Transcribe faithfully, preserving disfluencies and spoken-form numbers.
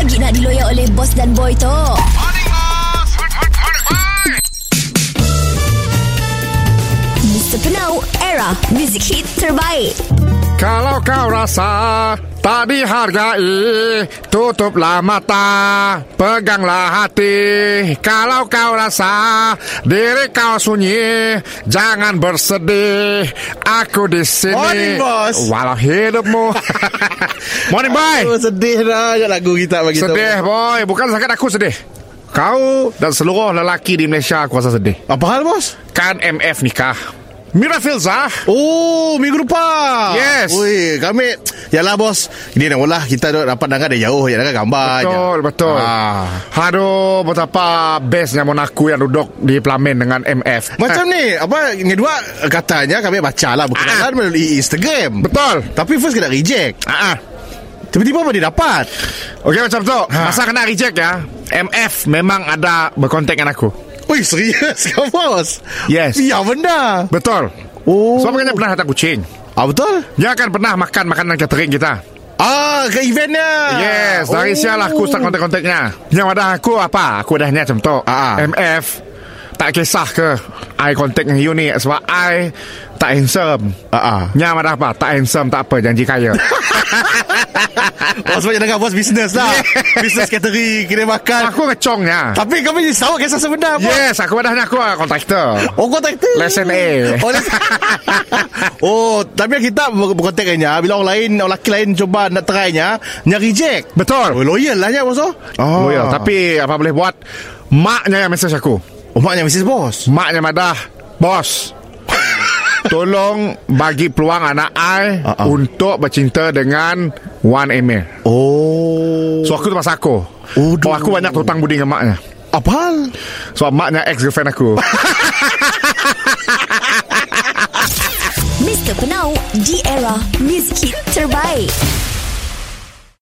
lagi nak diloyak oleh bos dan boy tu. mister Penau, era music hit terbaik. Kalau kau rasa tak dihargai, tutuplah mata, peganglah hati. Kalau kau rasa diri kau sunyi, jangan bersedih, aku di sini. Morning, boss. Walau hidupmu. Morning, boy. Aku sedih dah lagu kita bagi tahu. Sedih, boy. Bukan sangat aku sedih. Kau dan seluruh lelaki di Malaysia aku rasa sedih. Apa hal, bos? Kan M F nikah. Mira Filzah. Oh, minggu depan. Yes. Ui, kami. Yalah, bos. Ini lah kita dapat dengar dari jauh, jangan gambar. Betul, je. betul. Ah. Aduh, betapa bestnya Monaku yang duduk di Pelamin dengan M F. Macam ni, apa ni dua katanya kami bacalah berkenalan melalui Instagram. Betul. Tapi first kita reject. Ah. Tiba-tiba apa dia dapat? Okey, macam tu. Ha. Masa kena reject ya. M F memang ada berkontak dengan aku. Wih, serius kau, bos? Yes. Ya, benda. Betul. Oh. Sebab kan dia pernah datang kucing. Ah, betul? Dia akan pernah makan makanan catering kita. Ah, ke eventnya. Yes. Dari oh. sialah aku start kontak-kontaknya. Yang ada aku apa? Aku dah niat macam tu. Ah. M F, tak kisah ke I contact dengan you ni. Sebab I tak handsome. Ah, uh-uh. Yang ada apa? Tak handsome, tak apa. Janji kaya. Bos, banyak dengar bos bisnes lah. Yeah. Bisnes catering, kena makan. Aku ngecongnya. Tapi kami sama kisah sebenar, bos. Yes, aku padahnya aku kontraktor. Oh, kontraktor. Lesen A. Oh, les- oh, tapi kita berkontaknya. Bila orang lain, orang lelaki lain coba nak try-nya, dia reject. Betul. Oh, loyal lah ya, bos. Oh, loyal. Tapi apa boleh buat, maknya yang mesej aku. Oh, maknya mesej bos. Maknya madah, bos. Tolong bagi peluang anak I uh-uh. untuk bercinta dengan Wan Emil. Oh. So aku tu pasal aku. Oh, oh, aku banyak hutang budi dengan maknya. Apa hal? So maknya ex-girlfriend aku. mister Penau, di era music hit terbaik.